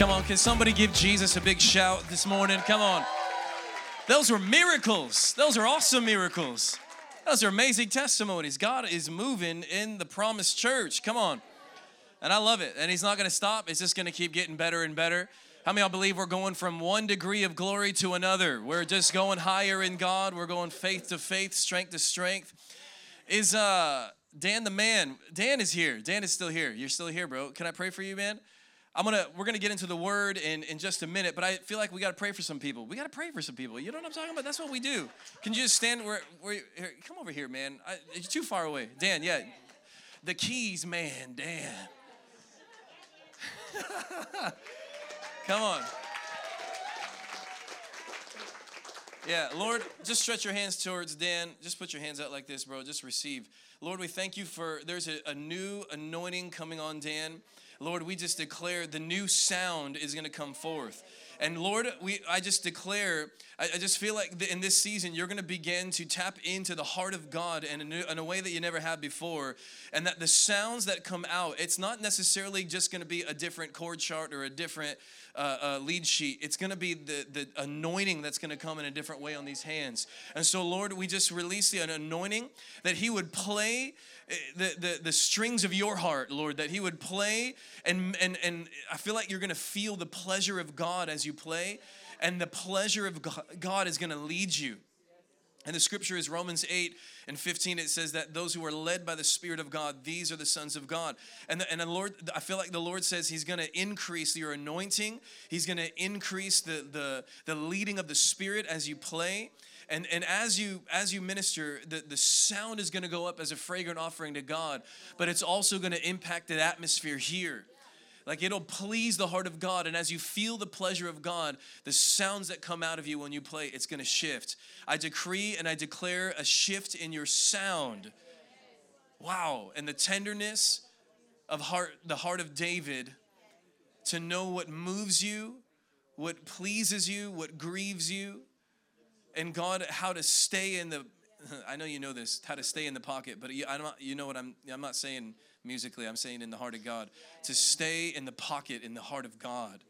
Come on, can somebody give Jesus a big shout this morning? Come on. Those were miracles. Those are awesome miracles. Those are amazing testimonies. God is moving in the promised church. Come on. And I love it. And he's not going to stop. It's just going to keep getting better and better. How many of y'all believe we're going from one degree of glory to another? We're just going higher in God. We're going faith to faith, strength to strength. Is Dan the man? Dan is here. Dan is still here. You're still here, bro. Can I pray for you, man? We're gonna get into the word in just a minute, but I feel like we gotta pray for some people. We gotta pray for some people. You know what I'm talking about? That's what we do. Can you just stand where here, come over here, man. You're too far away. Dan, yeah. The keys, man, Dan. Come on. Yeah, Lord, just stretch your hands towards Dan. Just put your hands out like this, bro. Just receive. Lord, we thank you for there's a new anointing coming on Dan. Lord, we just declare the new sound is going to come forth. And Lord, I just feel like in this season, you're going to begin to tap into the heart of God in a way that you never have before. And that the sounds that come out, it's not necessarily just going to be a different chord chart or a different lead sheet. It's going to be the anointing that's going to come in a different way on these hands. And so, Lord, we just release an anointing that he would play the strings of your heart, Lord, that he would play. And I feel like you're going to feel the pleasure of God as you play, and the pleasure of God is going to lead you. And the scripture is Romans 8:15. It says that those who are led by the Spirit of God, these are the sons of God. And the Lord, I feel like the Lord says he's going to increase your anointing. He's going to increase the leading of the Spirit as you play. And as you minister, the sound is going to go up as a fragrant offering to God, but it's also going to impact the atmosphere here. Like it'll please the heart of God. And as you feel the pleasure of God, the sounds that come out of you when you play, it's going to shift. I decree and I declare a shift in your sound. Wow. And the tenderness of heart, the heart of David, to know what moves you, what pleases you, what grieves you. And God, how to stay in the, I know you know this, how to stay in the pocket, but you know what I'm not saying musically, I'm saying in the heart of God, to stay in the pocket, in the heart of God.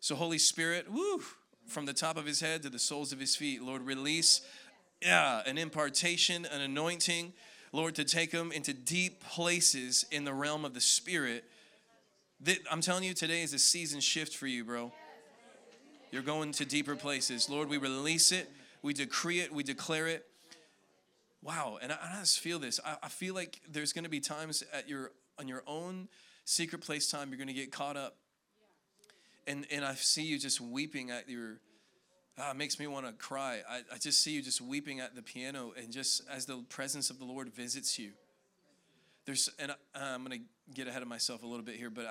So Holy Spirit, woo, from the top of his head to the soles of his feet, Lord, release an impartation, an anointing, Lord, to take him into deep places in the realm of the Spirit. I'm telling you, today is a season shift for you, bro. You're going to deeper places. Lord, we release it. We decree it. We declare it. Wow. And I just feel this. I feel like there's going to be times on your own secret place time, you're going to get caught up. And I see you just weeping at it makes me want to cry. I just see you just weeping at the piano, and just as the presence of the Lord visits you. I'm going to get ahead of myself a little bit here, but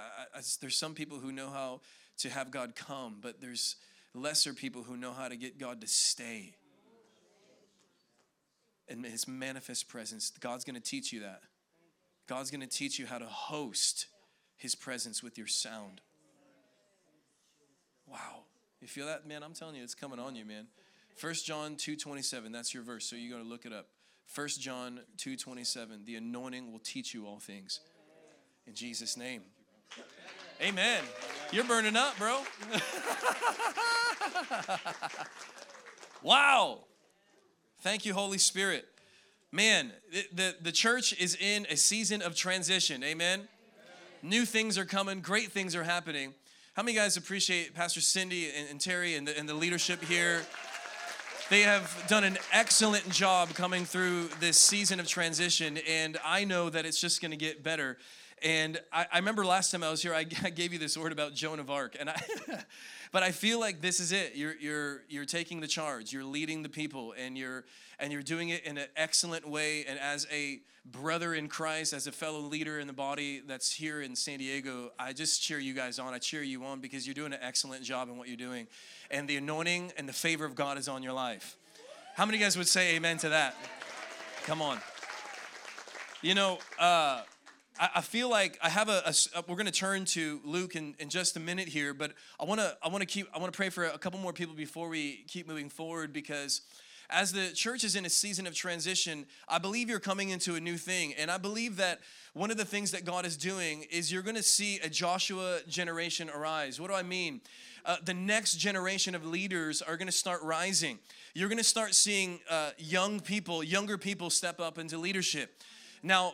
there's some people who know how to have God come, but there's lesser people who know how to get God to stay. And his manifest presence, God's going to teach you that. God's going to teach you how to host his presence with your sound. Wow. You feel that, man? I'm telling you, it's coming on you, man. 1 John 2:27, that's your verse, so you got to look it up. 1 John 2:27, the anointing will teach you all things. In Jesus' name. Amen. You're burning up, bro. Wow. Thank you, Holy Spirit. Man, the church is in a season of transition. Amen? Amen. New things are coming. Great things are happening. How many of you guys appreciate Pastor Cindy and Terry and the leadership here? They have done an excellent job coming through this season of transition, and I know that it's just going to get better. And I remember last time I was here, I gave you this word about Joan of Arc, but I feel like this is it. You're taking the charge. You're leading the people, and you're doing it in an excellent way. And as a brother in Christ, as a fellow leader in the body that's here in San Diego, I just cheer you guys on. I cheer you on because you're doing an excellent job in what you're doing, and the anointing and the favor of God is on your life. How many of you guys would say amen to that? Come on. You know. I feel like I have we're going to turn to Luke in just a minute here, but I want to pray for a couple more people before we keep moving forward, because as the church is in a season of transition, I believe you're coming into a new thing. And I believe that one of the things that God is doing is you're going to see a Joshua generation arise. What do I mean? The next generation of leaders are going to start rising. You're going to start seeing younger people step up into leadership. Now,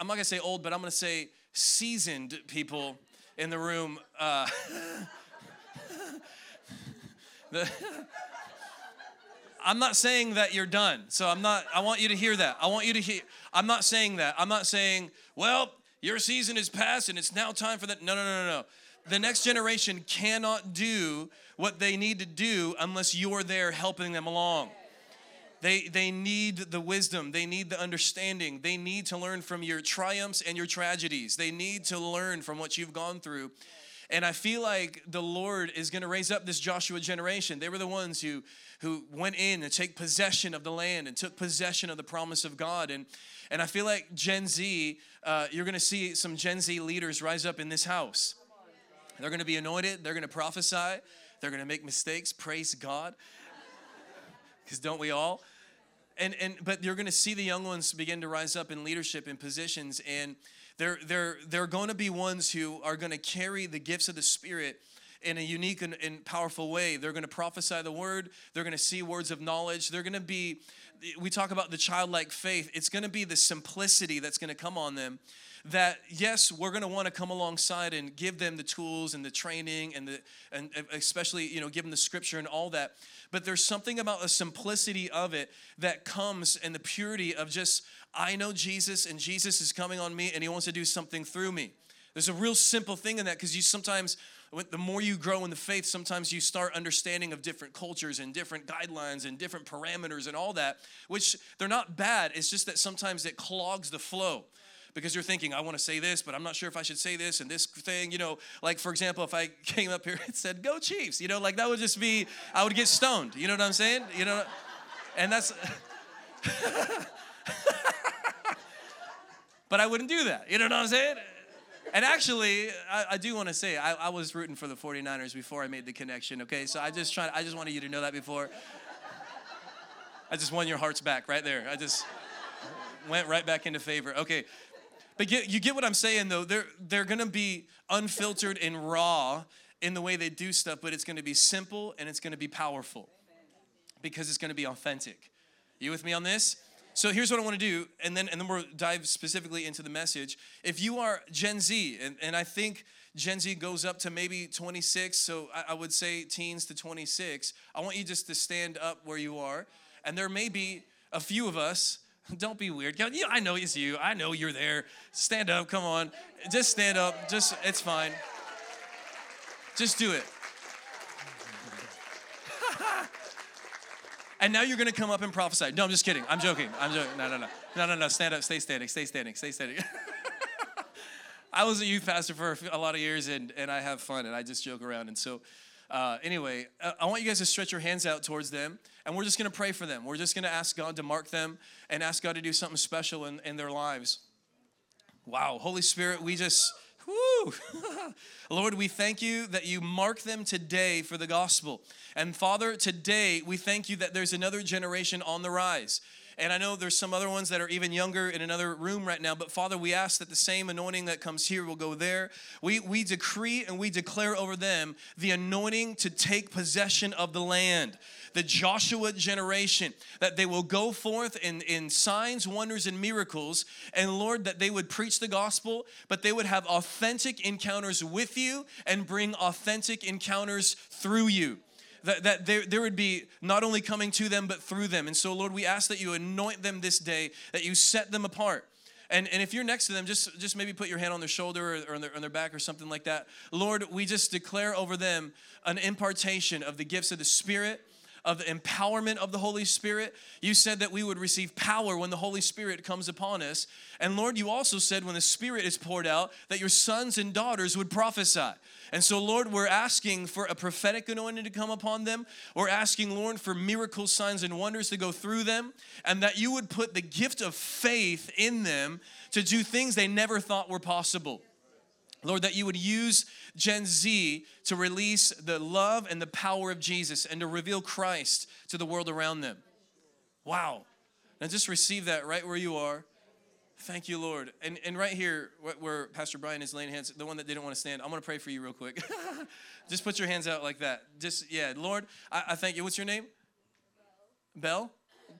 I'm not going to say old, but I'm going to say seasoned people in the room. I'm not saying that you're done. So I want you to hear that. I'm not saying that. I'm not saying, well, your season is past and it's now time for that. No. The next generation cannot do what they need to do unless you're there helping them along. They need the wisdom. They need the understanding. They need to learn from your triumphs and your tragedies. They need to learn from what you've gone through. And I feel like the Lord is going to raise up this Joshua generation. They were the ones who went in and took possession of the land and took possession of the promise of God. And I feel like Gen Z, you're going to see some Gen Z leaders rise up in this house. They're going to be anointed. They're going to prophesy. They're going to make mistakes. Praise God. Because don't we all? But you're going to see the young ones begin to rise up in leadership and positions, and they're going to be ones who are going to carry the gifts of the Spirit in a unique and powerful way. They're going to prophesy the word. They're going to see words of knowledge. They're going to be, we talk about the childlike faith. It's going to be the simplicity that's going to come on them that, yes, we're going to want to come alongside and give them the tools and the training and especially, give them the scripture and all that. But there's something about the simplicity of it that comes and the purity of just, I know Jesus and Jesus is coming on me and he wants to do something through me. There's a real simple thing in that because you sometimes, the more you grow in the faith, sometimes you start understanding of different cultures and different guidelines and different parameters and all that, which they're not bad. It's just that sometimes it clogs the flow because you're thinking, I want to say this, but I'm not sure if I should say this and this thing, Like, for example, if I came up here and said, go Chiefs, that would just be, I would get stoned. You know what I'm saying? And that's... But I wouldn't do that. You know what I'm saying? And actually, I do want to say, I was rooting for the 49ers before I made the connection, okay? So I just wanted you to know that before. I just won your hearts back right there. I just went right back into favor. Okay. But you get what I'm saying, though. They're going to be unfiltered and raw in the way they do stuff, but it's going to be simple and it's going to be powerful because it's going to be authentic. You with me on this? So here's what I want to do, and then we'll dive specifically into the message. If you are Gen Z, and I think Gen Z goes up to maybe 26, so I would say teens to 26, I want you just to stand up where you are, and there may be a few of us. Don't be weird. I know it's you. I know you're there. Stand up. Come on. Just stand up. It's fine. Just do it. And now you're going to come up and prophesy. No, I'm just kidding. I'm joking. No. Stand up. Stay standing. I was a youth pastor for a lot of years, and I have fun, and I just joke around. And so anyway, I want you guys to stretch your hands out towards them, and we're just going to pray for them. We're just going to ask God to mark them and ask God to do something special in their lives. Wow. Holy Spirit, we just, woo. Lord, we thank you that you mark them today for the gospel. And Father, today we thank you that there's another generation on the rise. And I know there's some other ones that are even younger in another room right now. But, Father, we ask that the same anointing that comes here will go there. We decree and we declare over them the anointing to take possession of the land, the Joshua generation, that they will go forth in signs, wonders, and miracles. And, Lord, that they would preach the gospel, but they would have authentic encounters with you and bring authentic encounters through you. That there would be not only coming to them, but through them. And so, Lord, we ask that you anoint them this day, that you set them apart. And if you're next to them, just maybe put your hand on their shoulder or on their back or something like that. Lord, we just declare over them an impartation of the gifts of the Spirit, of the empowerment of the Holy Spirit. You said that we would receive power when the Holy Spirit comes upon us. And Lord, you also said when the Spirit is poured out that your sons and daughters would prophesy. And so, Lord, we're asking for a prophetic anointing to come upon them. We're asking, Lord, for miracles, signs, and wonders to go through them, and that you would put the gift of faith in them to do things they never thought were possible. Lord, that you would use Gen Z to release the love and the power of Jesus and to reveal Christ to the world around them. Wow. Now just receive that right where you are. Thank you, Lord. And right here, where Pastor Brian is laying hands, the one that didn't want to stand, I'm going to pray for you real quick. Just put your hands out like that. Just, yeah, Lord, I thank you. What's your name? Belle?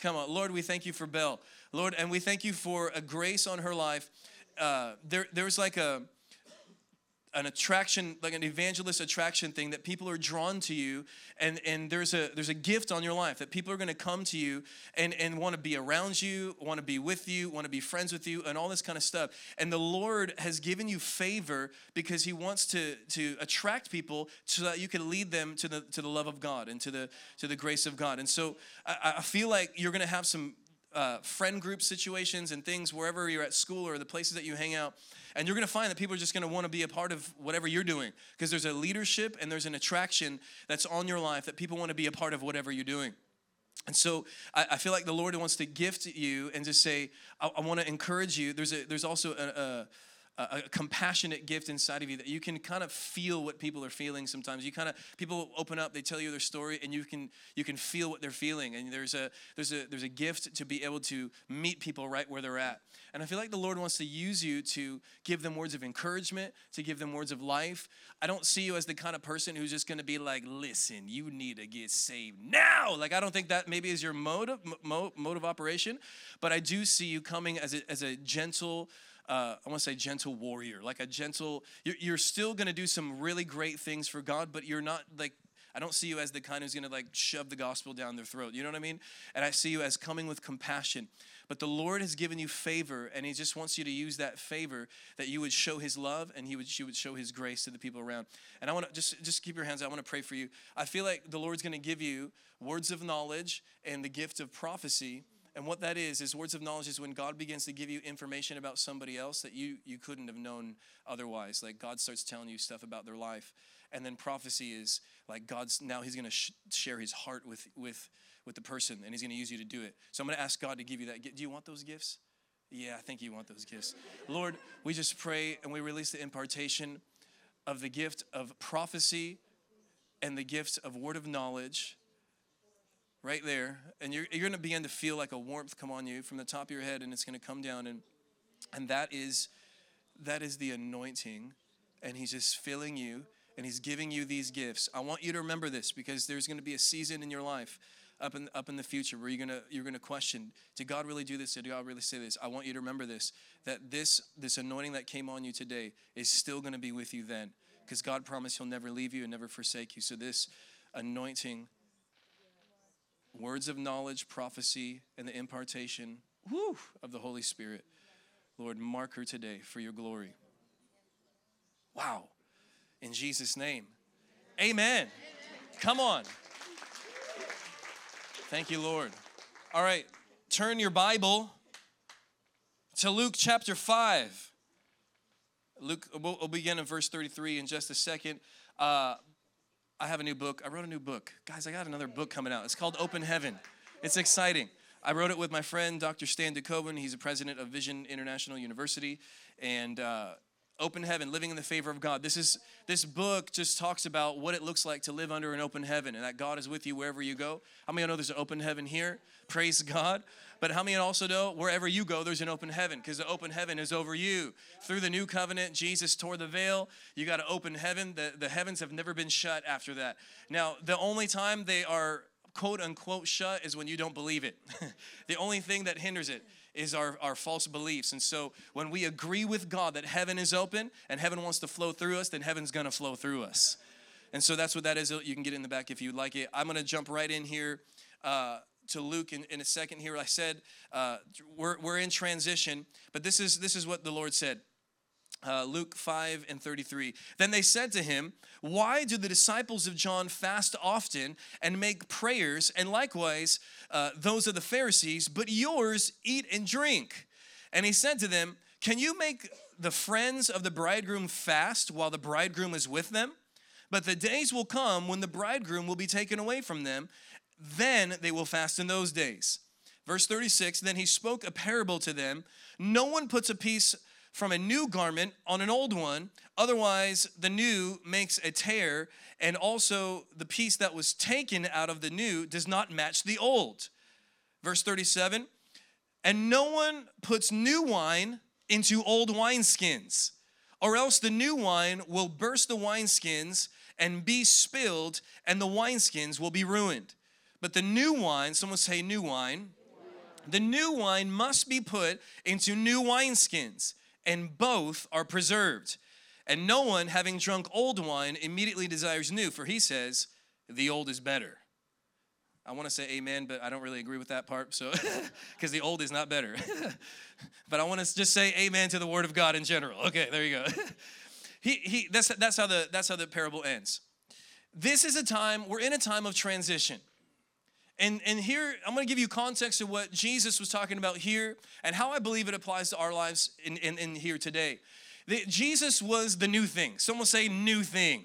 Come on. Lord, we thank you for Belle. Lord, and we thank you for a grace on her life. There's like an attraction, like an evangelist attraction thing, that people are drawn to you, and there's a gift on your life that people are going to come to you and want to be around you, want to be with you, want to be friends with you, and all this kind of stuff. And the Lord has given you favor because He wants to attract people so that you can lead them to the love of God and to the grace of God. And so I feel like you're going to have some friend group situations and things wherever you're at school or the places that you hang out. And you're going to find that people are just going to want to be a part of whatever you're doing, because there's a leadership and there's an attraction that's on your life that people want to be a part of whatever you're doing. And so I feel like the Lord wants to gift you and just say, I want to encourage you. There's also a compassionate gift inside of you that you can kind of feel what people are feeling sometimes. People open up, they tell you their story, and you can feel what they're feeling. And there's a gift to be able to meet people right where they're at. And I feel like the Lord wants to use you to give them words of encouragement, to give them words of life. I don't see you as the kind of person who's just going to be like, listen, you need to get saved now. Like, I don't think that maybe is your mode of operation, but I do see you coming as a gentle, I want to say gentle warrior, like a gentle, you're still going to do some really great things for God, but you're not like, I don't see you as the kind who's going to like shove the gospel down their throat. You know what I mean? And I see you as coming with compassion. But the Lord has given you favor, and He just wants you to use that favor, that you would show His love and she would show His grace to the people around. And I want to just keep your hands out. I want to pray for you. I feel like the Lord's going to give you words of knowledge and the gift of prophecy. And what that is words of knowledge is when God begins to give you information about somebody else that you couldn't have known otherwise. Like, God starts telling you stuff about their life. And then prophecy is like He's going to share His heart with the person, and He's going to use you to do it. So I'm going to ask God to give you that gift. Do you want those gifts? Yeah, I think you want those gifts. Lord, we just pray and we release the impartation of the gift of prophecy and the gift of word of knowledge. Right there, and you're going to begin to feel like a warmth come on you from the top of your head, and it's going to come down, and that is the anointing, and He's just filling you, and He's giving you these gifts. I want you to remember this, because there's going to be a season in your life up in the future where you're going to question, did God really do this? Did God really say this? I want you to remember this, that this anointing that came on you today is still going to be with you then, because God promised He'll never leave you and never forsake you. So this anointing, words of knowledge, prophecy, and the impartation of the Holy Spirit. Lord, mark her today for your glory. Wow. In Jesus' name. Amen. Come on. Thank you, Lord. All right. Turn your Bible to Luke chapter 5. Luke, we'll begin in verse 33 in just a second. I have a new book. I wrote a new book. Guys, I got another book coming out. It's called Open Heaven. It's exciting. I wrote it with my friend, Dr. Stan DeKoven. He's the president of Vision International University. And Open Heaven, Living in the Favor of God. This book just talks about what it looks like to live under an open heaven, and that God is with you wherever you go. How many of you know there's an open heaven here? Praise God. But how many also know wherever you go, there's an open heaven, because the open heaven is over you. Through the new covenant, Jesus tore the veil. You got an open heaven. The heavens have never been shut after that. Now, the only time they are quote-unquote shut is when you don't believe it. The only thing that hinders it is our false beliefs. And so when we agree with God that heaven is open and heaven wants to flow through us, then heaven's going to flow through us. And so that's what that is. You can get it in the back if you'd like it. I'm going to jump right in here to Luke in a second here. I said we're in transition, but this is what the Lord said. Luke 5 and 33. Then they said to him, why do the disciples of John fast often and make prayers, and likewise those of the Pharisees, but yours eat and drink? And he said to them, can you make the friends of the bridegroom fast while the bridegroom is with them? But the days will come when the bridegroom will be taken away from them. Then they will fast in those days. Verse 36, then he spoke a parable to them. No one puts a piece from a new garment on an old one, otherwise the new makes a tear, and also the piece that was taken out of the new does not match the old. Verse 37, and no one puts new wine into old wineskins, or else the new wine will burst the wineskins and be spilled, and the wineskins will be ruined. But the new wine, someone say new wine. The new wine must be put into new wineskins, and both are preserved. And no one, having drunk old wine, immediately desires new, for he says, the old is better. I want to say amen, but I don't really agree with that part, so because the old is not better. But I want to just say amen to the word of God in general. Okay, there you go. That's how the parable ends. This is a time, we're in a time of transition. And here, I'm going to give you context of what Jesus was talking about here and how I believe it applies to our lives in here today. Jesus was the new thing. Someone say new thing.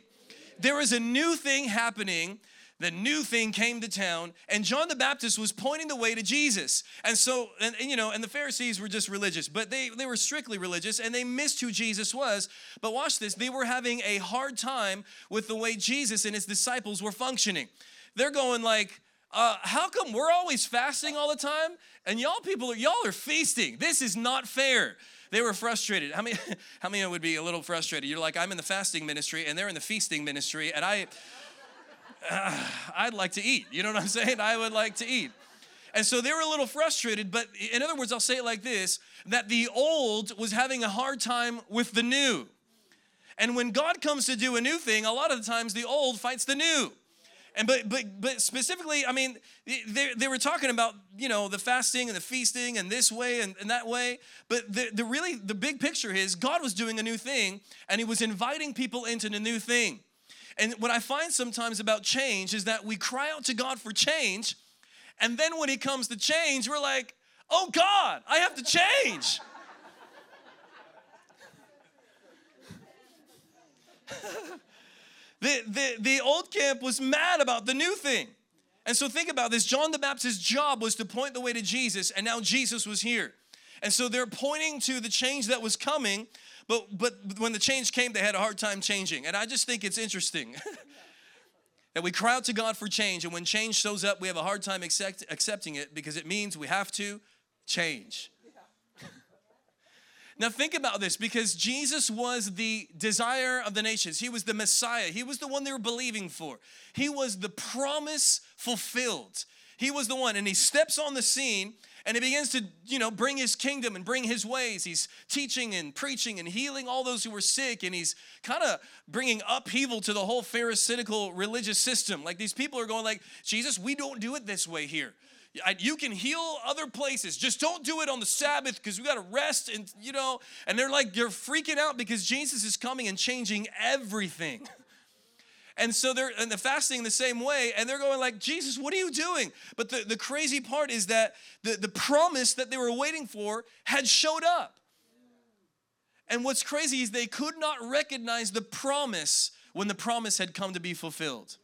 There was a new thing happening. The new thing came to town, and John the Baptist was pointing the way to Jesus. And so, and the Pharisees were just religious, but they were strictly religious, and they missed who Jesus was. But watch this. They were having a hard time with the way Jesus and his disciples were functioning. They're going like, how come we're always fasting all the time? And y'all are feasting. This is not fair. They were frustrated. How many would be a little frustrated? You're like, I'm in the fasting ministry, and they're in the feasting ministry, and I'd like to eat. You know what I'm saying? I would like to eat. And so they were a little frustrated, but in other words, I'll say it like this, that the old was having a hard time with the new. And when God comes to do a new thing, a lot of the times the old fights the new. And but specifically, I mean, they were talking about, the fasting and the feasting and this way and that way. But the big picture is God was doing a new thing, and he was inviting people into the new thing. And what I find sometimes about change is that we cry out to God for change, and then when he comes to change, we're like, oh God, I have to change. The old camp was mad about the new thing. And so think about this. John the Baptist's job was to point the way to Jesus, and now Jesus was here. And so they're pointing to the change that was coming, but when the change came, they had a hard time changing. And I just think it's interesting that we cry out to God for change, and when change shows up, we have a hard time accepting it because it means we have to change. Now think about this, because Jesus was the desire of the nations. He was the Messiah. He was the one they were believing for. He was the promise fulfilled. He was the one, and he steps on the scene, and he begins to, bring his kingdom and bring his ways. He's teaching and preaching and healing all those who were sick, and he's kind of bringing upheaval to the whole Pharisaical religious system. Like, these people are going like, Jesus, we don't do it this way here. You can heal other places. Just don't do it on the Sabbath because we got to rest and, And they're freaking out because Jesus is coming and changing everything. And so they're in the fasting the same way, and they're going like, Jesus, what are you doing? But the crazy part is that the promise that they were waiting for had showed up. And what's crazy is they could not recognize the promise when the promise had come to be fulfilled.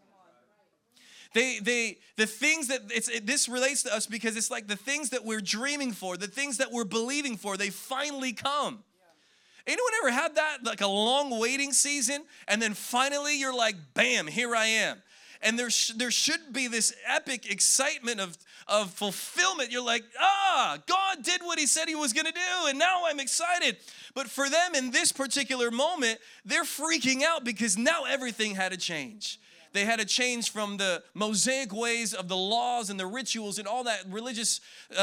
The things that, this relates to us because it's like the things that we're dreaming for, the things that we're believing for, they finally come. Anyone ever had that, like a long waiting season, and then finally you're like, bam, here I am. And there should be this epic excitement of fulfillment. You're like, God did what he said he was going to do, and now I'm excited. But for them in this particular moment, they're freaking out because now everything had to change. They had to change from the Mosaic ways of the laws and the rituals and all that religious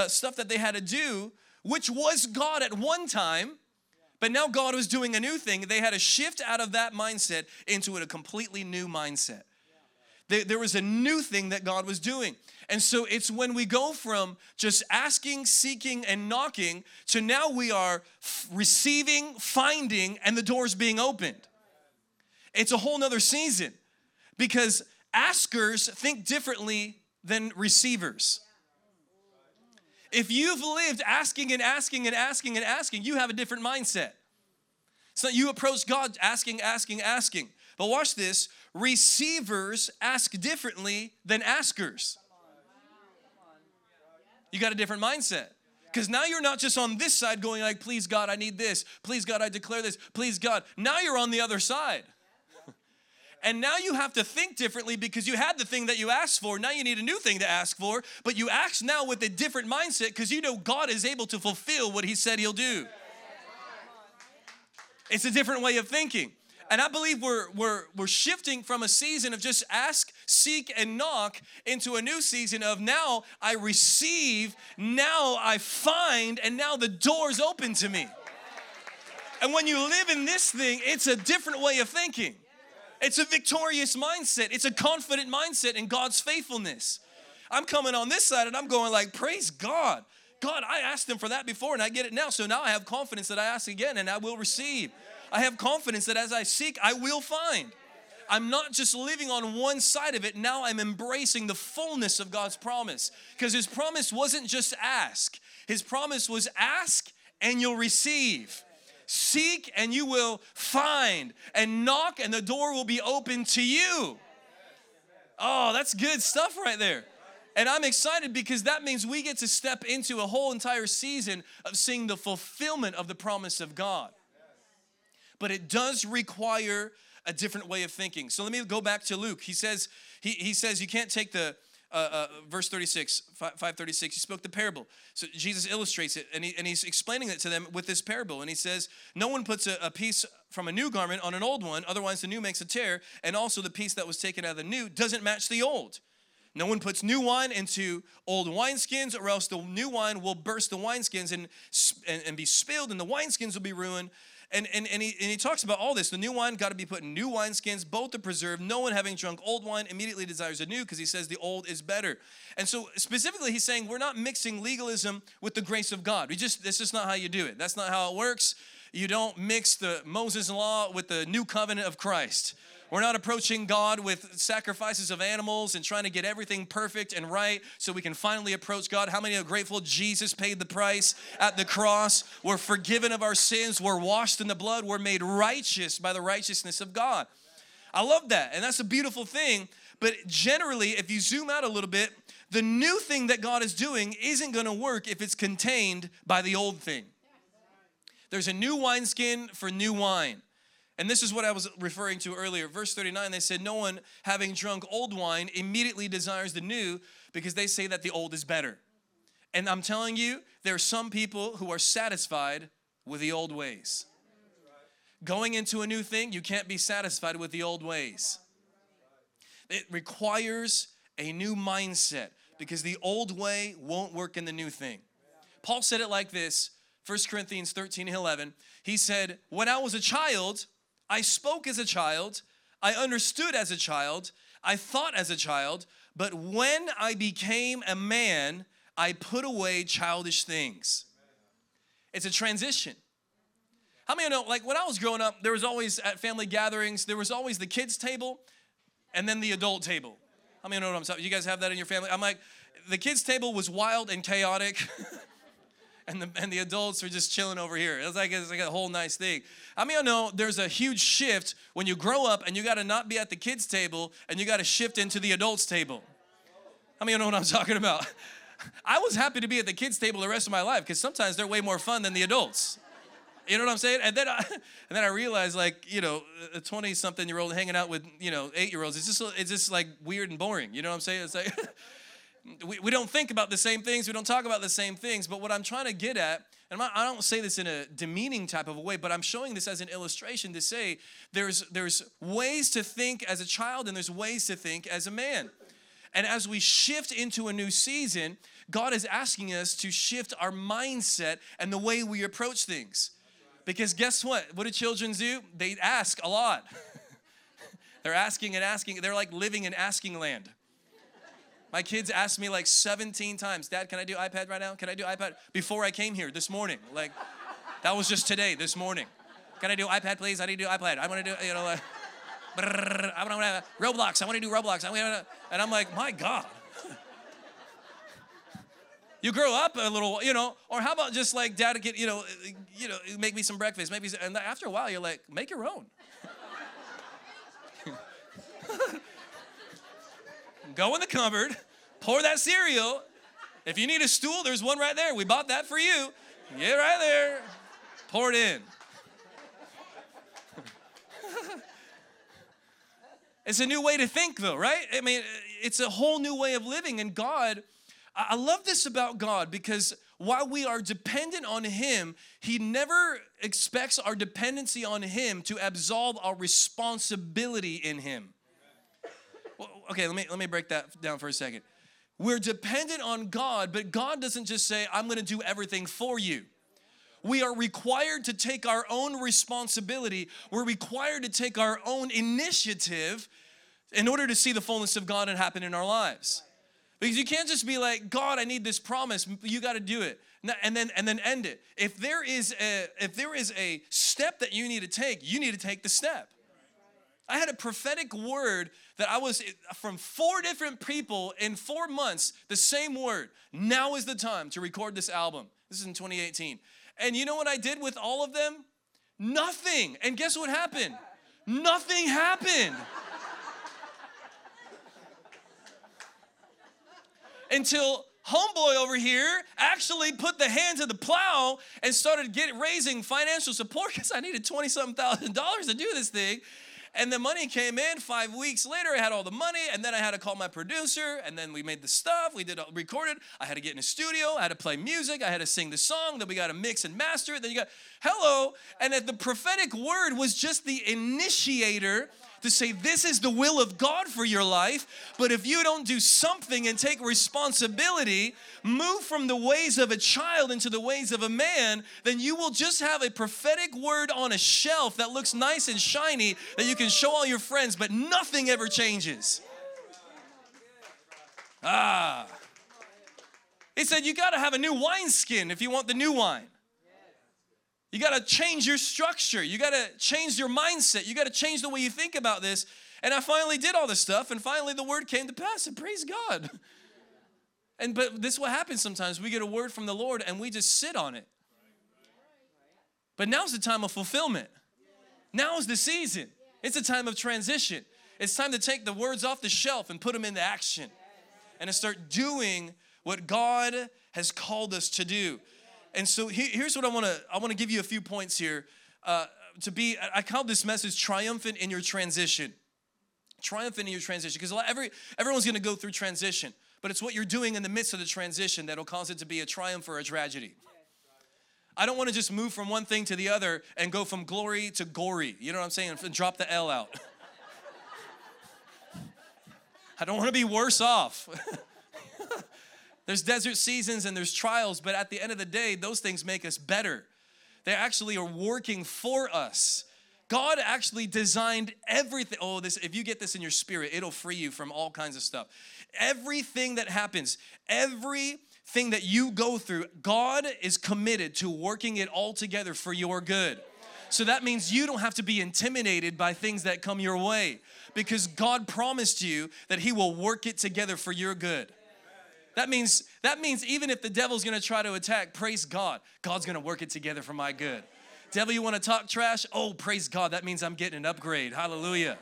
stuff that they had to do, which was God at one time. But now God was doing a new thing. They had a shift out of that mindset into a completely new mindset. There was a new thing that God was doing. And so it's when we go from just asking, seeking, and knocking to now we are receiving, finding, and the door's being opened. It's a whole nother season because askers think differently than receivers. If you've lived asking and asking and asking and asking, you have a different mindset. So you approach God asking, asking, asking. But watch this. Receivers ask differently than askers. You got a different mindset. Because now you're not just on this side going like, please God, I need this. Please God, I declare this. Please God. Now you're on the other side. And now you have to think differently because you had the thing that you asked for. Now you need a new thing to ask for, but you ask now with a different mindset because you know God is able to fulfill what he said he'll do. It's a different way of thinking. And I believe we're shifting from a season of just ask, seek, and knock into a new season of now I receive, now I find, and now the door's open to me. And when you live in this thing, it's a different way of thinking. It's a victorious mindset. It's a confident mindset in God's faithfulness. I'm coming on this side and I'm going like, praise God. God, I asked him for that before and I get it now. So now I have confidence that I ask again and I will receive. I have confidence that as I seek, I will find. I'm not just living on one side of it. Now I'm embracing the fullness of God's promise. Because his promise wasn't just ask. His promise was ask and you'll receive. Seek and you will find. And knock and the door will be open to you. Oh, that's good stuff right there. And I'm excited because that means we get to step into a whole entire season of seeing the fulfillment of the promise of God. But it does require a different way of thinking. So let me go back to Luke. He says, he says you can't take the, verse 36, 536, he spoke the parable. So Jesus illustrates it, and he's explaining it to them with this parable. And he says, no one puts a piece from a new garment on an old one, otherwise the new makes a tear, and also the piece that was taken out of the new doesn't match the old. No one puts new wine into old wineskins, or else the new wine will burst the wineskins and be spilled, and the wineskins will be ruined. And he talks about all this. The new wine got to be put in new wineskins, both are preserved. No one having drunk old wine immediately desires a new, because he says the old is better. And so specifically he's saying we're not mixing legalism with the grace of God. That's just not how you do it. That's not how it works. You don't mix the Moses law with the new covenant of Christ. We're not approaching God with sacrifices of animals and trying to get everything perfect and right so we can finally approach God. How many are grateful Jesus paid the price at the cross? We're forgiven of our sins. We're washed in the blood. We're made righteous by the righteousness of God. I love that, and that's a beautiful thing. But generally, if you zoom out a little bit, the new thing that God is doing isn't going to work if it's contained by the old thing. There's a new wineskin for new wine. And this is what I was referring to earlier. Verse 39, they said, no one having drunk old wine immediately desires the new, because they say that the old is better. And I'm telling you, there are some people who are satisfied with the old ways. Going into a new thing, you can't be satisfied with the old ways. It requires a new mindset, because the old way won't work in the new thing. Paul said it like this, 1 Corinthians 13:11. He said, when I was a child, I spoke as a child, I understood as a child, I thought as a child, but when I became a man, I put away childish things. It's a transition. How many of you know, like when I was growing up, there was always at family gatherings, there was always the kids table and then the adult table. How many of you know what I'm talking about? You guys have that in your family? I'm like, the kids table was wild and chaotic. And the adults are just chilling over here. It's like a whole nice thing. I mean, I know there's a huge shift when you grow up and you got to not be at the kids' table and you got to shift into the adults' table. I mean, I know what I'm talking about. I was happy to be at the kids' table the rest of my life, because sometimes they're way more fun than the adults. You know what I'm saying? And then I realized, like, you know, a 20-something-year-old hanging out with, you know, 8-year-olds. It's just like weird and boring. You know what I'm saying? It's like. We don't think about the same things. We don't talk about the same things. But what I'm trying to get at, and I don't say this in a demeaning type of a way, but I'm showing this as an illustration to say there's ways to think as a child and there's ways to think as a man. And as we shift into a new season, God is asking us to shift our mindset and the way we approach things. Because guess what? What do children do? They ask a lot. They're asking and asking. They're like living in asking land. My kids asked me like 17 times, Dad, can I do iPad right now? Can I do iPad? Before I came here this morning. Like, that was just today, this morning. Can I do iPad, please? I need to do iPad. I want to do, you know, like, I want to Roblox. I want to do Roblox. And I'm like, my God. You grow up a little, you know, or how about just like, Dad, get, you know, make me some breakfast. Maybe, and after a while, you're like, make your own. Go in the cupboard, pour that cereal. If you need a stool, there's one right there. We bought that for you. Get right there. Pour it in. It's a new way to think, though, right? I mean, it's a whole new way of living. And God, I love this about God, because while we are dependent on Him, He never expects our dependency on Him to absolve our responsibility in Him. Well, okay, let me break that down for a second. We're dependent on God, but God doesn't just say, I'm going to do everything for you. We are required to take our own responsibility. We're required to take our own initiative in order to see the fullness of God and happen in our lives. Because you can't just be like, God, I need this promise. You got to do it. And then end it. If there is a step that you need to take the step. I had a prophetic word that I was from 4 different people in 4 months, the same word. Now is the time to record this album. This is in 2018. And you know what I did with all of them? Nothing. And guess what happened? Nothing happened. Until homeboy over here actually put the hand to the plow and started raising financial support, because I needed $20,000 to do this thing. And the money came in 5 weeks later. I had all the money, and then I had to call my producer, and then we made the stuff. We recorded. I had to get in a studio. I had to play music. I had to sing the song. Then we got to mix and master it. Then you got, hello. And that the prophetic word was just the initiator to say, this is the will of God for your life. But if you don't do something and take responsibility, move from the ways of a child into the ways of a man, then you will just have a prophetic word on a shelf that looks nice and shiny that you can show all your friends, but nothing ever changes. It said you got to have a new wineskin if you want the new wine. You got to change your structure. You got to change your mindset. You got to change the way you think about this. And I finally did all this stuff, and finally the word came to pass, and praise God. But this is what happens sometimes. We get a word from the Lord, and we just sit on it. But now's the time of fulfillment. Now is the season. It's a time of transition. It's time to take the words off the shelf and put them into action and to start doing what God has called us to do. And so here's what I want to give you a few points here. I called this message triumphant in your transition. Triumphant in your transition, because everyone's going to go through transition, but it's what you're doing in the midst of the transition that'll cause it to be a triumph or a tragedy. I don't want to just move from one thing to the other and go from glory to gory. You know what I'm saying? And drop the L out. I don't want to be worse off. There's desert seasons and there's trials, but at the end of the day, those things make us better. They actually are working for us. God actually designed everything. Oh, this, if you get this in your spirit, it'll free you from all kinds of stuff. Everything that happens, everything that you go through, God is committed to working it all together for your good. So that means you don't have to be intimidated by things that come your way, because God promised you that He will work it together for your good. That means even if the devil's going to try to attack, praise God. God's going to work it together for my good. Devil, you want to talk trash? Oh, praise God. That means I'm getting an upgrade. Hallelujah.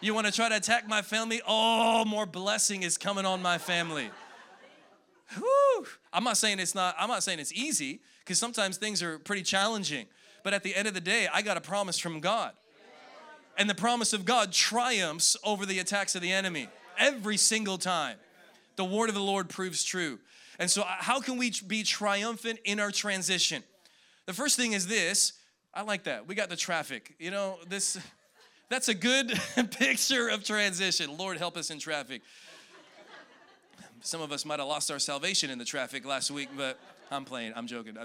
You want to try to attack my family? Oh, more blessing is coming on my family. Whew. I'm not saying it's easy, because sometimes things are pretty challenging. But at the end of the day, I got a promise from God. And the promise of God triumphs over the attacks of the enemy every single time. The word of the Lord proves true. And so how can we be triumphant in our transition? The first thing is this. I like that. We got the traffic. You know, that's a good picture of transition. Lord, help us in traffic. Some of us might have lost our salvation in the traffic last week, but I'm playing. I'm joking.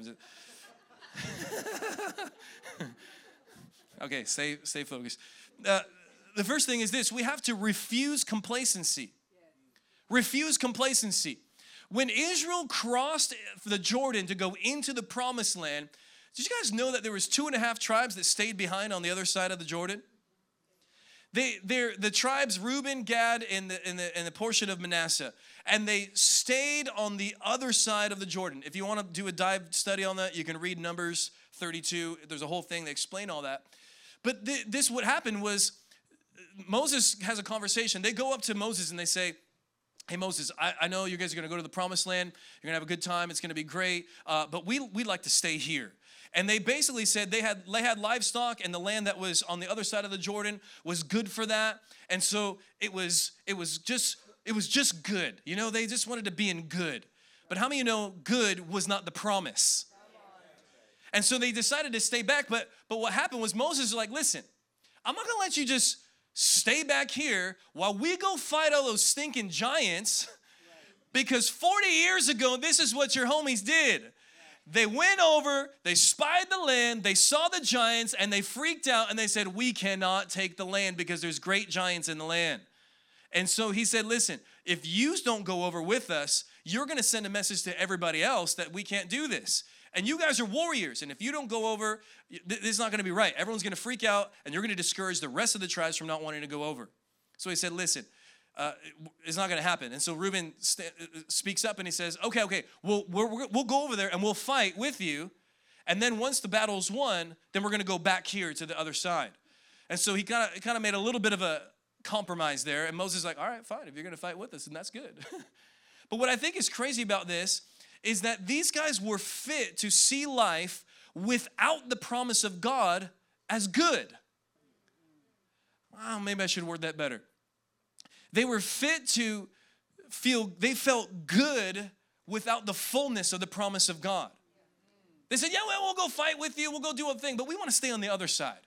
Okay, stay focused. The first thing is this. We have to refuse complacency. Refuse complacency. When Israel crossed the Jordan to go into the promised land, did you guys know that there was 2.5 tribes that stayed behind on the other side of the Jordan? The tribes Reuben, Gad, and the portion of Manasseh, and they stayed on the other side of the Jordan. If you want to do a dive study on that, you can read Numbers 32. There's a whole thing that explains all that. But this what happened was Moses has a conversation. They go up to Moses and they say, hey, Moses, I know you guys are going to go to the promised land. You're going to have a good time. It's going to be great. But we'd like to stay here. And they basically said they had livestock, and the land that was on the other side of the Jordan was good for that. And so it was just good. You know, they just wanted to be in good. But how many of you know good was not the promise? And so they decided to stay back. But what happened was Moses was like, listen, I'm not going to let you just stay back here while we go fight all those stinking giants, because 40 years ago, this is what your homies did. They went over, they spied the land, they saw the giants, and they freaked out, and they said, we cannot take the land because there's great giants in the land. And so he said, listen, if you don't go over with us, you're going to send a message to everybody else that we can't do this. And you guys are warriors, and if you don't go over, this is not going to be right. Everyone's going to freak out, and you're going to discourage the rest of the tribes from not wanting to go over. So he said, listen, it's not going to happen. And so Reuben speaks up and he says, okay, we'll go over there and we'll fight with you. And then once the battle's won, then we're going to go back here to the other side. And so he kind of made a little bit of a compromise there. And Moses is like, all right, fine. If you're going to fight with us, then that's good. But what I think is crazy about this is that these guys were fit to see life without the promise of God as good. Well, maybe I should word that better. They were fit to feel, they felt good without the fullness of the promise of God. They said, yeah, well, we'll go fight with you. We'll go do a thing, but we want to stay on the other side.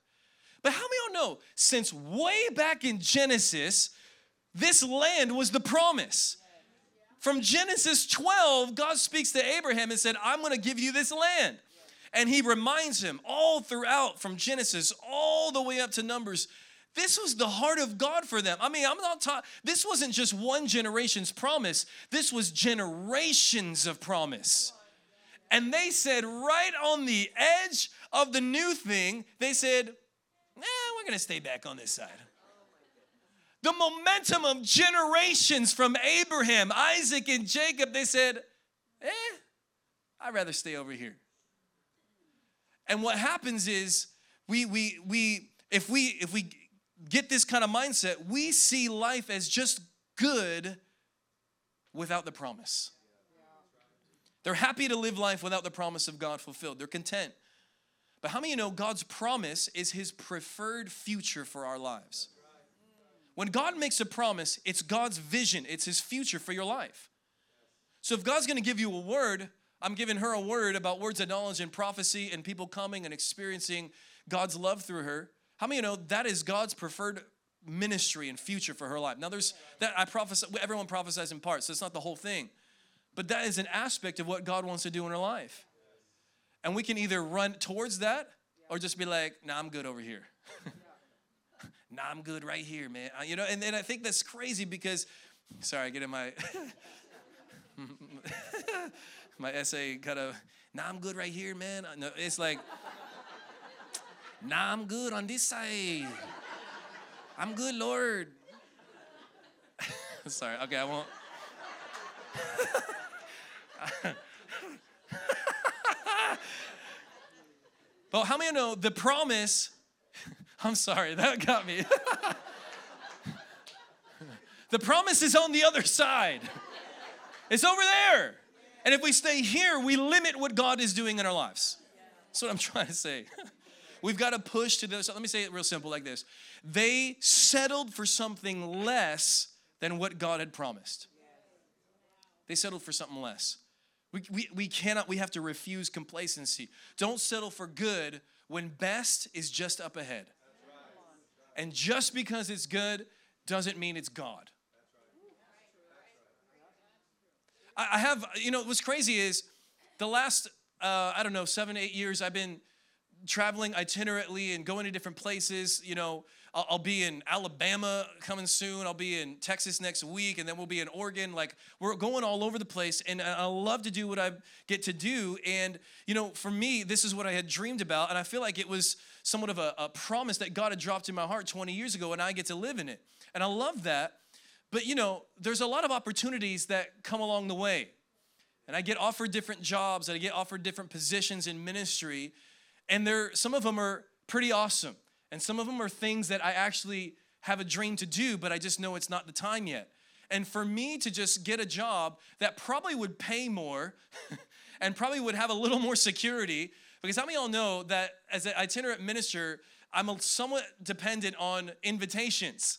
But how many of y'all know, since way back in Genesis, this land was the promise. From Genesis 12, God speaks to Abraham and said, I'm going to give you this land. And he reminds him all throughout, from Genesis all the way up to Numbers, this was the heart of God for them. I mean, this wasn't just one generation's promise. This was generations of promise. And they said right on the edge of the new thing, they said, nah, we're going to stay back on this side. The momentum of generations from Abraham, Isaac, and Jacob, they said, I'd rather stay over here. And what happens is if we get this kind of mindset, we see life as just good without the promise. They're happy to live life without the promise of God fulfilled. They're content. But how many of you know God's promise is his preferred future for our lives? When God makes a promise, it's God's vision. It's his future for your life. So if God's going to give you a word, I'm giving her a word about words of knowledge and prophecy and people coming and experiencing God's love through her. How many of you know that is God's preferred ministry and future for her life? Now, there's that I prophesy. Everyone prophesies in part, so it's not the whole thing. But that is an aspect of what God wants to do in her life. And we can either run towards that or just be like, nah, I'm good over here. Nah, I'm good right here, man. You know, and I think that's crazy because, sorry, I get in my, my essay kind of, nah, I'm good right here, man. No, it's like, nah, I'm good on this side. I'm good, Lord. Sorry, okay, I won't. But how many know the promise? I'm sorry, that got me. The promise is on the other side. It's over there. And if we stay here, we limit what God is doing in our lives. That's what I'm trying to say. We've got to push to this. Let me say it real simple like this. They settled for something less than what God had promised. They settled for something less. We have to refuse complacency. Don't settle for good when best is just up ahead. And just because it's good doesn't mean it's God. I have, you know, what's crazy is the last, 7, 8 years, I've been traveling itinerantly and going to different places. You know, I'll be in Alabama coming soon. I'll be in Texas next week, and then we'll be in Oregon. Like, we're going all over the place, and I love to do what I get to do. And, you know, for me, this is what I had dreamed about, and I feel like it was somewhat of a promise that God had dropped in my heart 20 years ago, and I get to live in it. And I love that. But, you know, there's a lot of opportunities that come along the way, and I get offered different jobs, and I get offered different positions in ministry. And some of them are pretty awesome. And some of them are things that I actually have a dream to do, but I just know it's not the time yet. And for me to just get a job that probably would pay more and probably would have a little more security, Because how many of y'all know that as an itinerant minister, I'm somewhat dependent on invitations.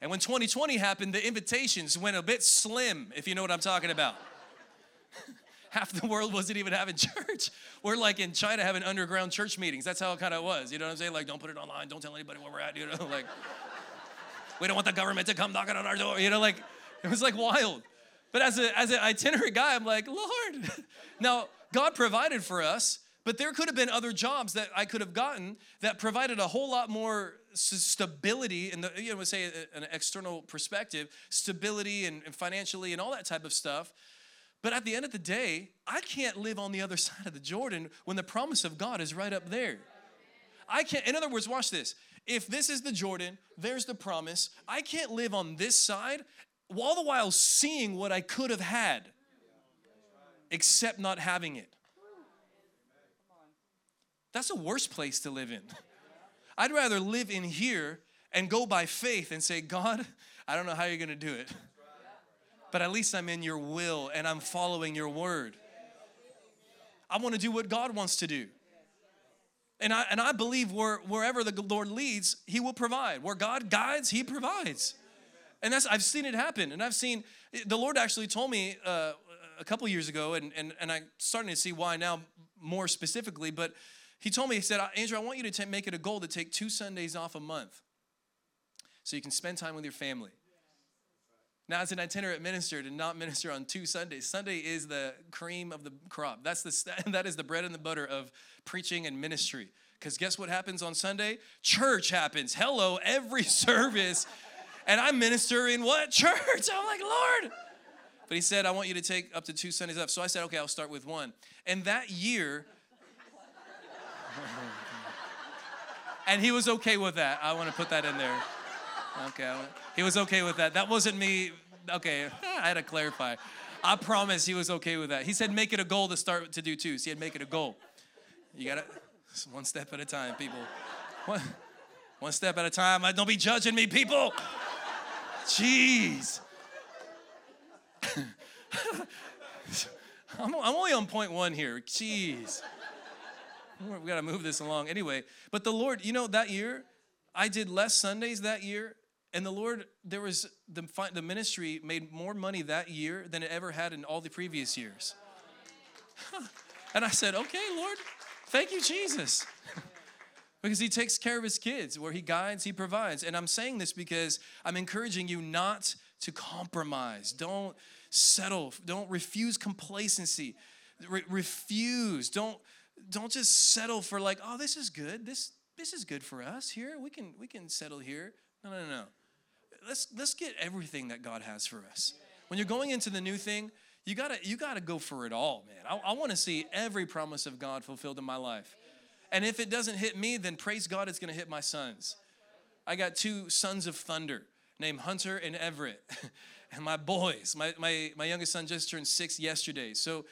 And when 2020 happened, the invitations went a bit slim, if you know what I'm talking about. Half the world wasn't even having church. We're like in China having underground church meetings. That's how it kind of was. You know what I'm saying? Like, don't put it online. Don't tell anybody where we're at. You know, like, we don't want the government to come knocking on our door. You know, like, it was like wild. But as an itinerant guy, I'm like, Lord. Now, God provided for us, but there could have been other jobs that I could have gotten that provided a whole lot more stability in the, you know, say an external perspective, stability and financially and all that type of stuff. But at the end of the day, I can't live on the other side of the Jordan when the promise of God is right up there. I can't, in other words, watch this. If this is the Jordan, there's the promise. I can't live on this side, all the while seeing what I could have had, except not having it. That's the worst place to live in. I'd rather live in here and go by faith and say, God, I don't know how you're going to do it, but at least I'm in your will and I'm following your word. I want to do what God wants to do. And I believe wherever the Lord leads, he will provide. Where God guides, he provides. And I've seen it happen. And I've seen, the Lord actually told me a couple years ago, and I'm starting to see why now more specifically, but he told me, he said, Andrew, I want you to make it a goal to take 2 Sundays off a month so you can spend time with your family. Now, as an itinerant minister, to not minister on 2 Sundays. Sunday is the cream of the crop. That is the bread and the butter of preaching and ministry. Because guess what happens on Sunday? Church happens. Hello, every service. And I minister in what? Church. I'm like, Lord. But he said, I want you to take up to 2 Sundays off. So I said, okay, I'll start with 1. And that year, and he was okay with that. I want to put that in there. Okay, he was okay with that. That wasn't me. Okay, I had to clarify. I promise he was okay with that. He said, make it a goal to do 2. So he had make it a goal. You got to, one step at a time, people. One step at a time. Don't be judging me, people. Jeez. I'm only on point 1 here. Jeez. We got to move this along. Anyway, but the Lord, you know, that year, I did less Sundays that year, and the Lord, there was the ministry made more money that year than it ever had in all the previous years. And I said, okay, Lord, thank you, Jesus. Because he takes care of his kids, where he guides, he provides. And I'm saying this because I'm encouraging you not to compromise. Don't settle. Don't refuse complacency. Refuse. Don't just settle for like, oh, this is good. This is good for us here. We can settle here. No. Let's get everything that God has for us. When you're going into the new thing, you gotta go for it all, man. I want to see every promise of God fulfilled in my life. And if it doesn't hit me, then praise God, it's gonna hit my sons. I got 2 sons of thunder named Hunter and Everett, and my boys. My youngest son just turned 6 yesterday, so.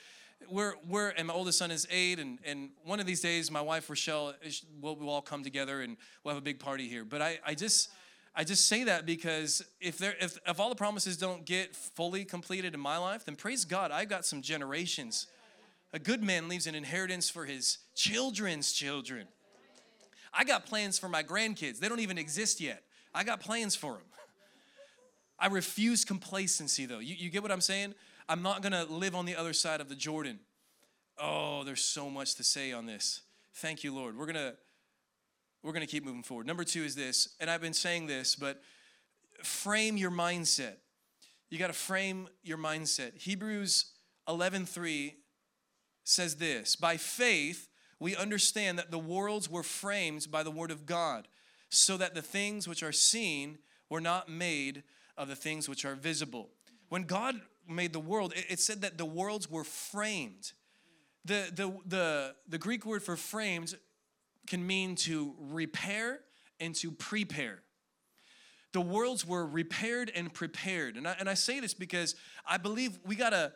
And my oldest son is 8, and one of these days, my wife, Rochelle, we'll all come together, and we'll have a big party here. But I just say that because if all the promises don't get fully completed in my life, then praise God, I've got some generations. A good man leaves an inheritance for his children's children. I got plans for my grandkids. They don't even exist yet. I got plans for them. I refuse complacency, though. You get what I'm saying? I'm not going to live on the other side of the Jordan. Oh, there's so much to say on this. Thank you, Lord. We're going to keep moving forward. Number 2 is this, and I've been saying this, but frame your mindset. You got to frame your mindset. Hebrews 11:3 says this, by faith we understand that the worlds were framed by the word of God, so that the things which are seen were not made of the things which are visible. When God made the world, it said that the worlds were framed. The Greek word for framed can mean to repair and to prepare. The worlds were repaired and prepared. And I say this because I believe we gotta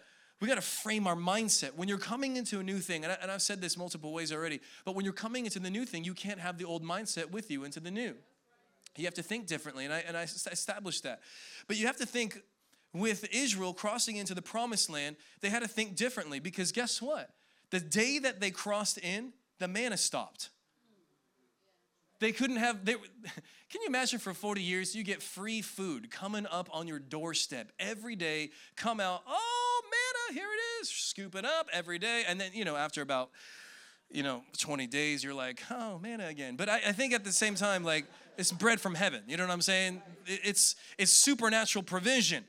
frame our mindset. When you're coming into a new thing, and I've said this multiple ways already, but when you're coming into the new thing, you can't have the old mindset with you into the new. You have to think differently, and I established that. But you have to think. With Israel crossing into the promised land, they had to think differently because guess what? The day that they crossed in, the manna stopped. They couldn't have, can you imagine for 40 years, you get free food coming up on your doorstep every day, come out, oh, manna, here it is, scoop it up every day. And then, after about, 20 days, you're like, oh, manna again. But I think at the same time, like, it's bread from heaven. You know what I'm saying? It's supernatural provision.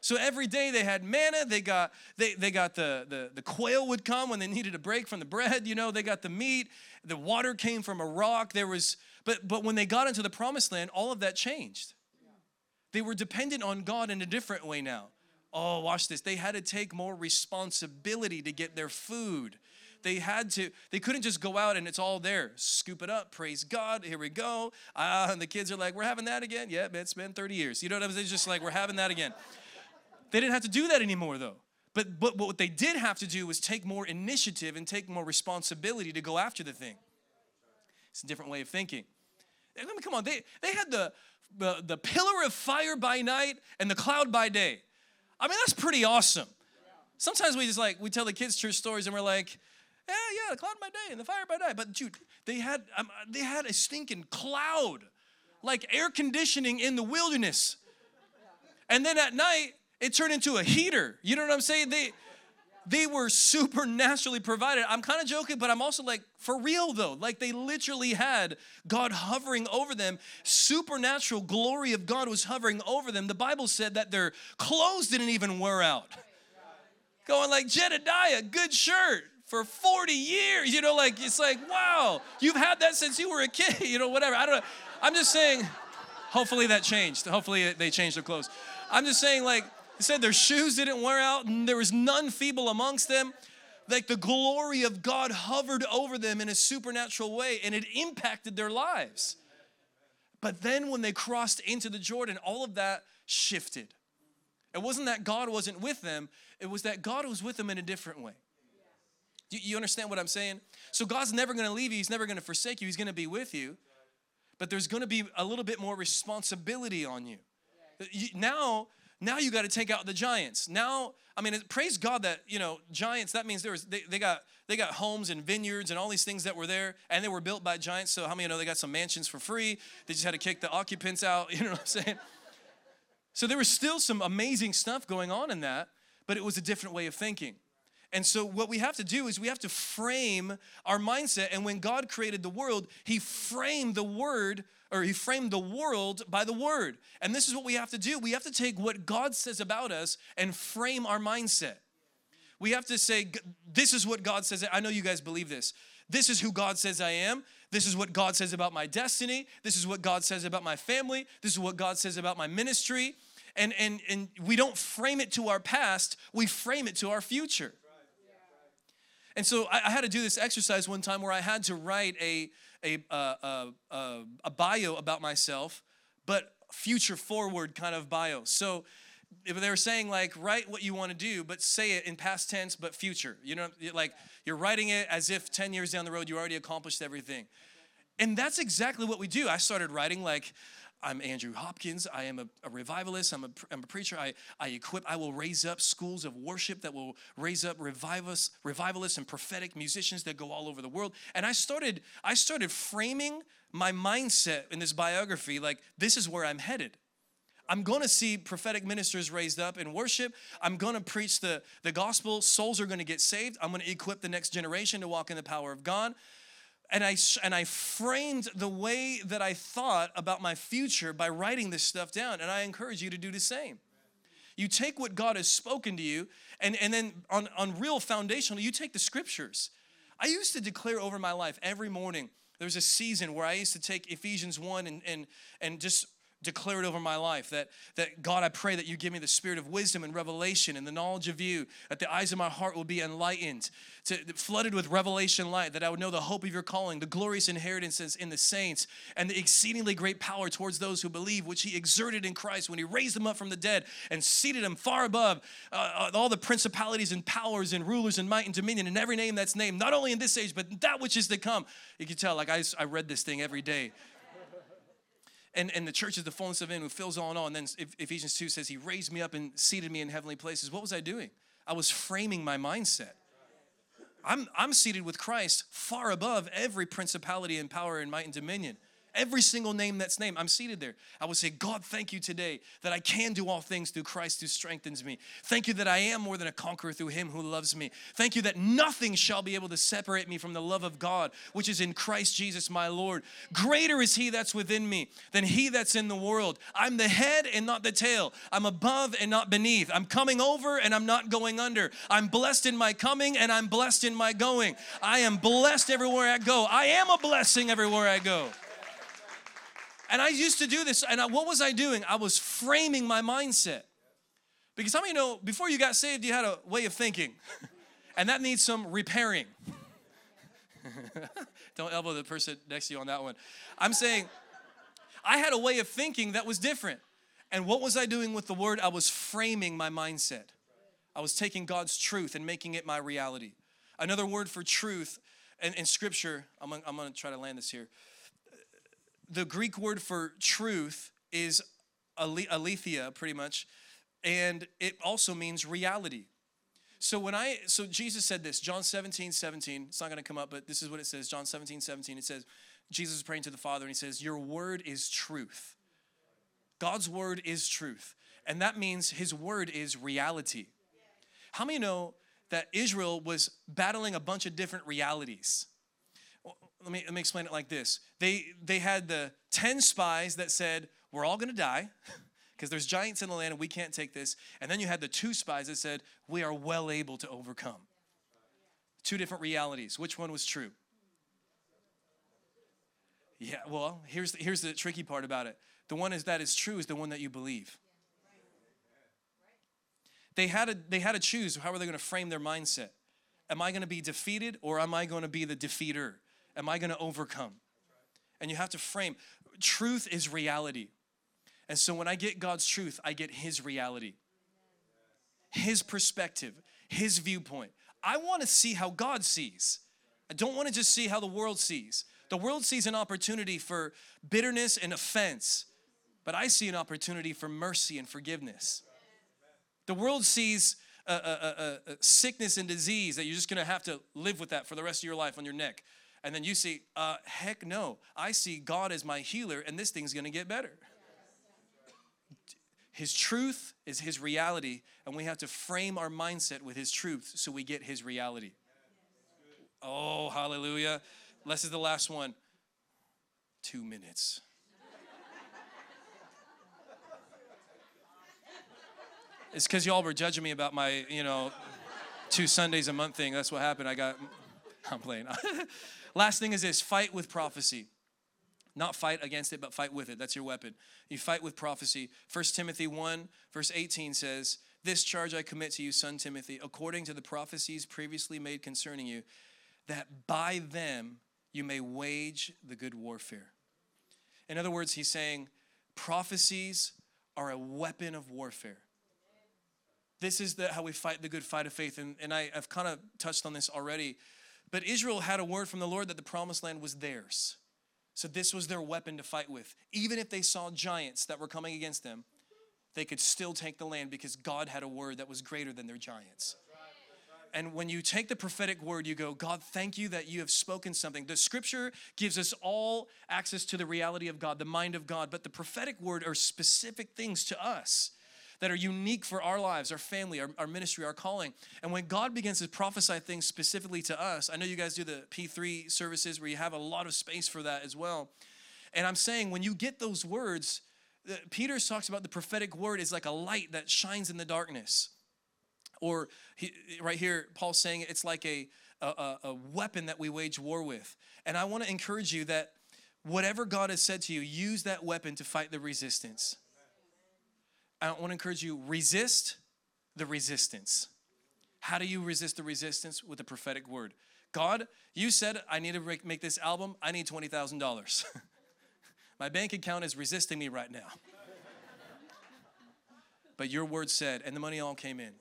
So every day they had manna, they got the quail would come when they needed a break from the bread, they got the meat, the water came from a rock, but when they got into the promised land, all of that changed. They were dependent on God in a different way now. Oh, watch this. They had to take more responsibility to get their food. They couldn't just go out and it's all there. Scoop it up, praise God, here we go. And the kids are like, we're having that again? Yeah, it's been 30 years. You know what I'm saying? It's just like, we're having that again. They didn't have to do that anymore, though. But what they did have to do was take more initiative and take more responsibility to go after the thing. It's a different way of thinking. I mean, come on, they had the pillar of fire by night and the cloud by day. I mean, that's pretty awesome. Sometimes we tell the kids church stories and we're like, yeah, the cloud by day and the fire by night. But dude, they had a stinking cloud, like air conditioning in the wilderness. And then at night, it turned into a heater. You know what I'm saying? They were supernaturally provided. I'm kind of joking, but I'm also like, for real though. Like they literally had God hovering over them. Supernatural glory of God was hovering over them. The Bible said that their clothes didn't even wear out. Going like, Jedediah, good shirt for 40 years. It's like, wow, you've had that since you were a kid. Whatever. I don't know. I'm just saying, hopefully that changed. Hopefully they changed their clothes. I'm just saying It said their shoes didn't wear out and there was none feeble amongst them. Like the glory of God hovered over them in a supernatural way and it impacted their lives. But then when they crossed into the Jordan, all of that shifted. It wasn't that God wasn't with them. It was that God was with them in a different way. You understand what I'm saying? So God's never going to leave you. He's never going to forsake you. He's going to be with you. But there's going to be a little bit more responsibility on you. Now you got to take out the giants. Now, I mean, praise God that, giants, that means they got homes and vineyards and all these things that were there, and they were built by giants. So how many know they got some mansions for free? They just had to kick the occupants out, you know what I'm saying? So there was still some amazing stuff going on in that, but it was a different way of thinking. And so what we have to do is we have to frame our mindset. And when God created the world, He framed the world by the word. And this is what we have to do. We have to take what God says about us and frame our mindset. We have to say, this is what God says. I know you guys believe this. This is who God says I am. This is what God says about my destiny. This is what God says about my family. This is what God says about my ministry. And we don't frame it to our past. We frame it to our future. And so I had to do this exercise one time where I had to write a bio about myself, but future forward kind of bio. So they were saying like, write what you want to do, but say it in past tense, but future. You're writing it as if 10 years down the road, you already accomplished everything. And that's exactly what we do. I started writing like, I'm Andrew Hopkins. I am a revivalist. I'm a preacher. I will raise up schools of worship that will raise up revivalists and prophetic musicians that go all over the world. And I started framing my mindset in this biography like this is where I'm headed. I'm going to see prophetic ministers raised up in worship. I'm going to preach the gospel. Souls are going to get saved. I'm going to equip the next generation to walk in the power of God. And I framed the way that I thought about my future by writing this stuff down. And I encourage you to do the same. You take what God has spoken to you, and then on real foundational, you take the scriptures. I used to declare over my life every morning. There was a season where I used to take Ephesians 1 and just declare it over my life that God, I pray that you give me the spirit of wisdom and revelation and the knowledge of you, that the eyes of my heart will be enlightened, flooded with revelation light, that I would know the hope of your calling, the glorious inheritances in the saints, and the exceedingly great power towards those who believe, which he exerted in Christ when he raised him up from the dead and seated him far above all the principalities and powers and rulers and might and dominion and every name that's named, not only in this age, but that which is to come. You can tell, like I read this thing every day. And the church is the fullness of him who fills all in all. And then Ephesians 2 says he raised me up and seated me in heavenly places. What was I doing? I was framing my mindset. I'm seated with Christ far above every principality and power and might and dominion. Every single name that's named, I'm seated there. I will say, God, thank you today that I can do all things through Christ who strengthens me. Thank you that I am more than a conqueror through him who loves me. Thank you that nothing shall be able to separate me from the love of God, which is in Christ Jesus my Lord. Greater is he that's within me than he that's in the world. I'm the head and not the tail. I'm above and not beneath. I'm coming over and I'm not going under. I'm blessed in my coming and I'm blessed in my going. I am blessed everywhere I go. I am a blessing everywhere I go. And I used to do this, and what was I doing? I was framing my mindset. Because how many of you know, before you got saved, you had a way of thinking. And that needs some repairing. Don't elbow the person next to you on that one. I'm saying, I had a way of thinking that was different. And what was I doing with the word? I was framing my mindset. I was taking God's truth and making it my reality. Another word for truth in Scripture, I'm going to try to land this here. The Greek word for truth is aletheia, pretty much, and it also means reality. So Jesus said this, John 17:17. It's not going to come up, but this is what it says, John 17:17. It says, Jesus is praying to the Father, and he says, your word is truth. God's word is truth, and that means his word is reality. How many know that Israel was battling a bunch of different realities? Let me explain it like this. They had the 10 spies that said, we're all going to die because there's giants in the land and we can't take this. And then you had the 2 spies that said, we are well able to overcome. 2 different realities. Which one was true? Yeah, well, here's the tricky part about it. The one is that is true is the one that you believe. They had to choose how are they going to frame their mindset. Am I going to be defeated or am I going to be the defeater? Am I going to overcome? And you have to frame. Truth is reality. And so when I get God's truth, I get his reality. His perspective, his viewpoint. I want to see how God sees. I don't want to just see how the world sees. The world sees an opportunity for bitterness and offense, but I see an opportunity for mercy and forgiveness. The world sees a sickness and disease that you're just going to have to live with that for the rest of your life on your neck. And then you see, heck no, I see God as my healer and this thing's going to get better. His truth is his reality, and we have to frame our mindset with his truth so we get his reality. Oh, hallelujah. This is the last one. 2 minutes. It's because y'all were judging me about my, 2 Sundays a month thing. That's what happened. I'm playing. Last thing is this, fight with prophecy. Not fight against it, but fight with it. That's your weapon. You fight with prophecy. 1 Timothy 1, verse 18 says, this charge I commit to you, son Timothy, according to the prophecies previously made concerning you, that by them you may wage the good warfare. In other words, he's saying prophecies are a weapon of warfare. This is how we fight the good fight of faith. And I've kind of touched on this already. But Israel had a word from the Lord that the promised land was theirs. So this was their weapon to fight with. Even if they saw giants that were coming against them, they could still take the land because God had a word that was greater than their giants. And when you take the prophetic word, you go, God, thank you that you have spoken something. The scripture gives us all access to the reality of God, the mind of God. But the prophetic word are specific things to us that are unique for our lives, our family, our ministry, our calling. And when God begins to prophesy things specifically to us, I know you guys do the P3 services where you have a lot of space for that as well. And I'm saying when you get those words, Peter talks about the prophetic word is like a light that shines in the darkness. Or right here, Paul's saying it's like a weapon that we wage war with. And I want to encourage you that whatever God has said to you, use that weapon to fight the resistance. I want to encourage you, resist the resistance. How do you resist the resistance? With the prophetic word. God, you said, I need to make this album. I need $20,000. My bank account is resisting me right now. But your word said, and the money all came in.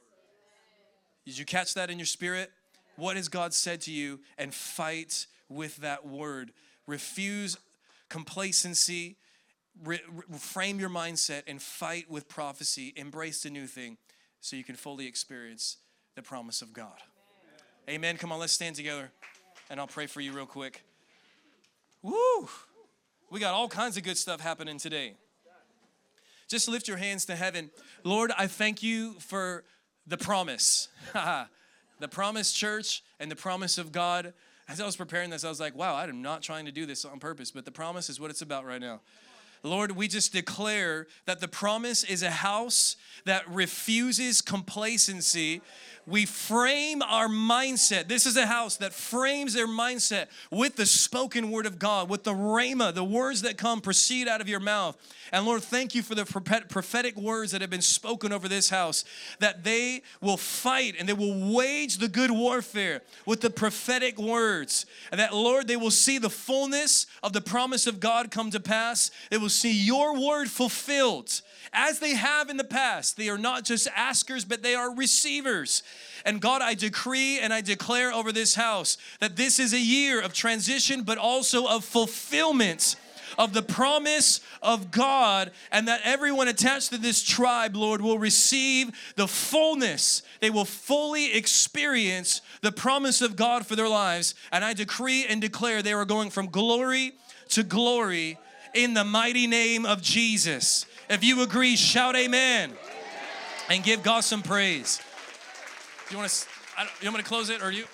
Did you catch that in your spirit? What has God said to you? And fight with that word. Refuse complacency. Frame your mindset and fight with prophecy. Embrace the new thing so you can fully experience the promise of God. Amen. Amen. Come on, let's stand together, and I'll pray for you real quick. Woo! We got all kinds of good stuff happening today. Just lift your hands to heaven. Lord, I thank you for the promise. The promise, church, and the promise of God. As I was preparing this, I was like, wow, I'm not trying to do this on purpose, but the promise is what it's about right now. Lord, we just declare that the promise is a house that refuses complacency. We frame our mindset. This is a house that frames their mindset with the spoken word of God, with the rhema, the words that come proceed out of your mouth. And Lord, thank you for the prophetic words that have been spoken over this house, that they will fight and they will wage the good warfare with the prophetic words. And that, Lord, they will see the fullness of the promise of God come to pass. They will see your word fulfilled as they have in the past. They are not just askers, but they are receivers. And God, I decree and I declare over this house that this is a year of transition, but also of fulfillment of the promise of God, and that everyone attached to this tribe, Lord, will receive the fullness. They will fully experience the promise of God for their lives. And I decree and declare they are going from glory to glory in the mighty name of Jesus. If you agree, shout amen and give God some praise. Do you want to? You want me to close it, or you?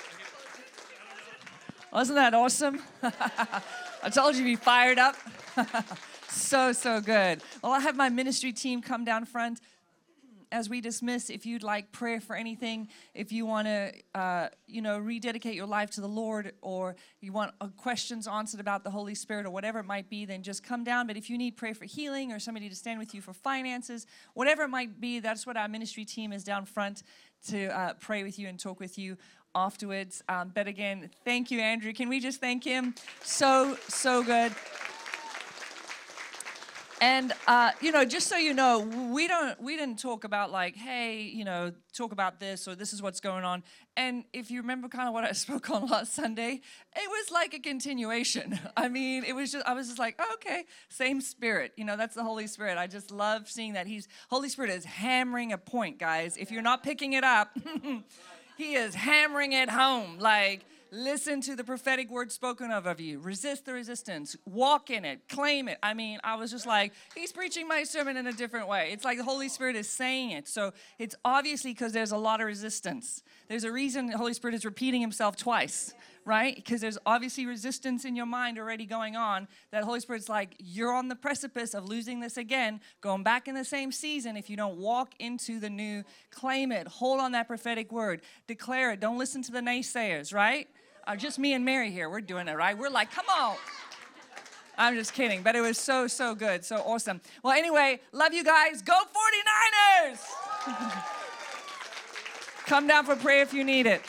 Wasn't that awesome? I told you to be fired up. So good. Well, I'll have my ministry team come down front as we dismiss. If you'd like prayer for anything, if you want to, rededicate your life to the Lord, or you want questions answered about the Holy Spirit or whatever it might be, then just come down. But if you need prayer for healing or somebody to stand with you for finances, whatever it might be, that's what our ministry team is down front to pray with you and talk with you afterwards. But again, thank you, Andrew. Can we just thank him? So good. And just so you know, we didn't talk about like, hey, talk about this or this is what's going on. And if you remember kind of what I spoke on last Sunday, it was like a continuation. I mean, it was just like, oh, okay, same Spirit. That's the Holy Spirit. I just love seeing that Holy Spirit is hammering a point, guys. If you're not picking it up, he is hammering it home. Like, listen to the prophetic word spoken of you. Resist the resistance. Walk in it. Claim it. I mean, I was just like, he's preaching my sermon in a different way. It's like the Holy Spirit is saying it. So it's obviously because there's a lot of resistance. There's a reason the Holy Spirit is repeating himself twice, right? Because there's obviously resistance in your mind already going on. That Holy Spirit's like, you're on the precipice of losing this again, going back in the same season if you don't walk into the new. Claim it. Hold on that prophetic word. Declare it. Don't listen to the naysayers, right? Just me and Mary here. We're doing it, right? We're like, come on. I'm just kidding. But it was so good. So awesome. Well, anyway, love you guys. Go 49ers. Come down for prayer if you need it.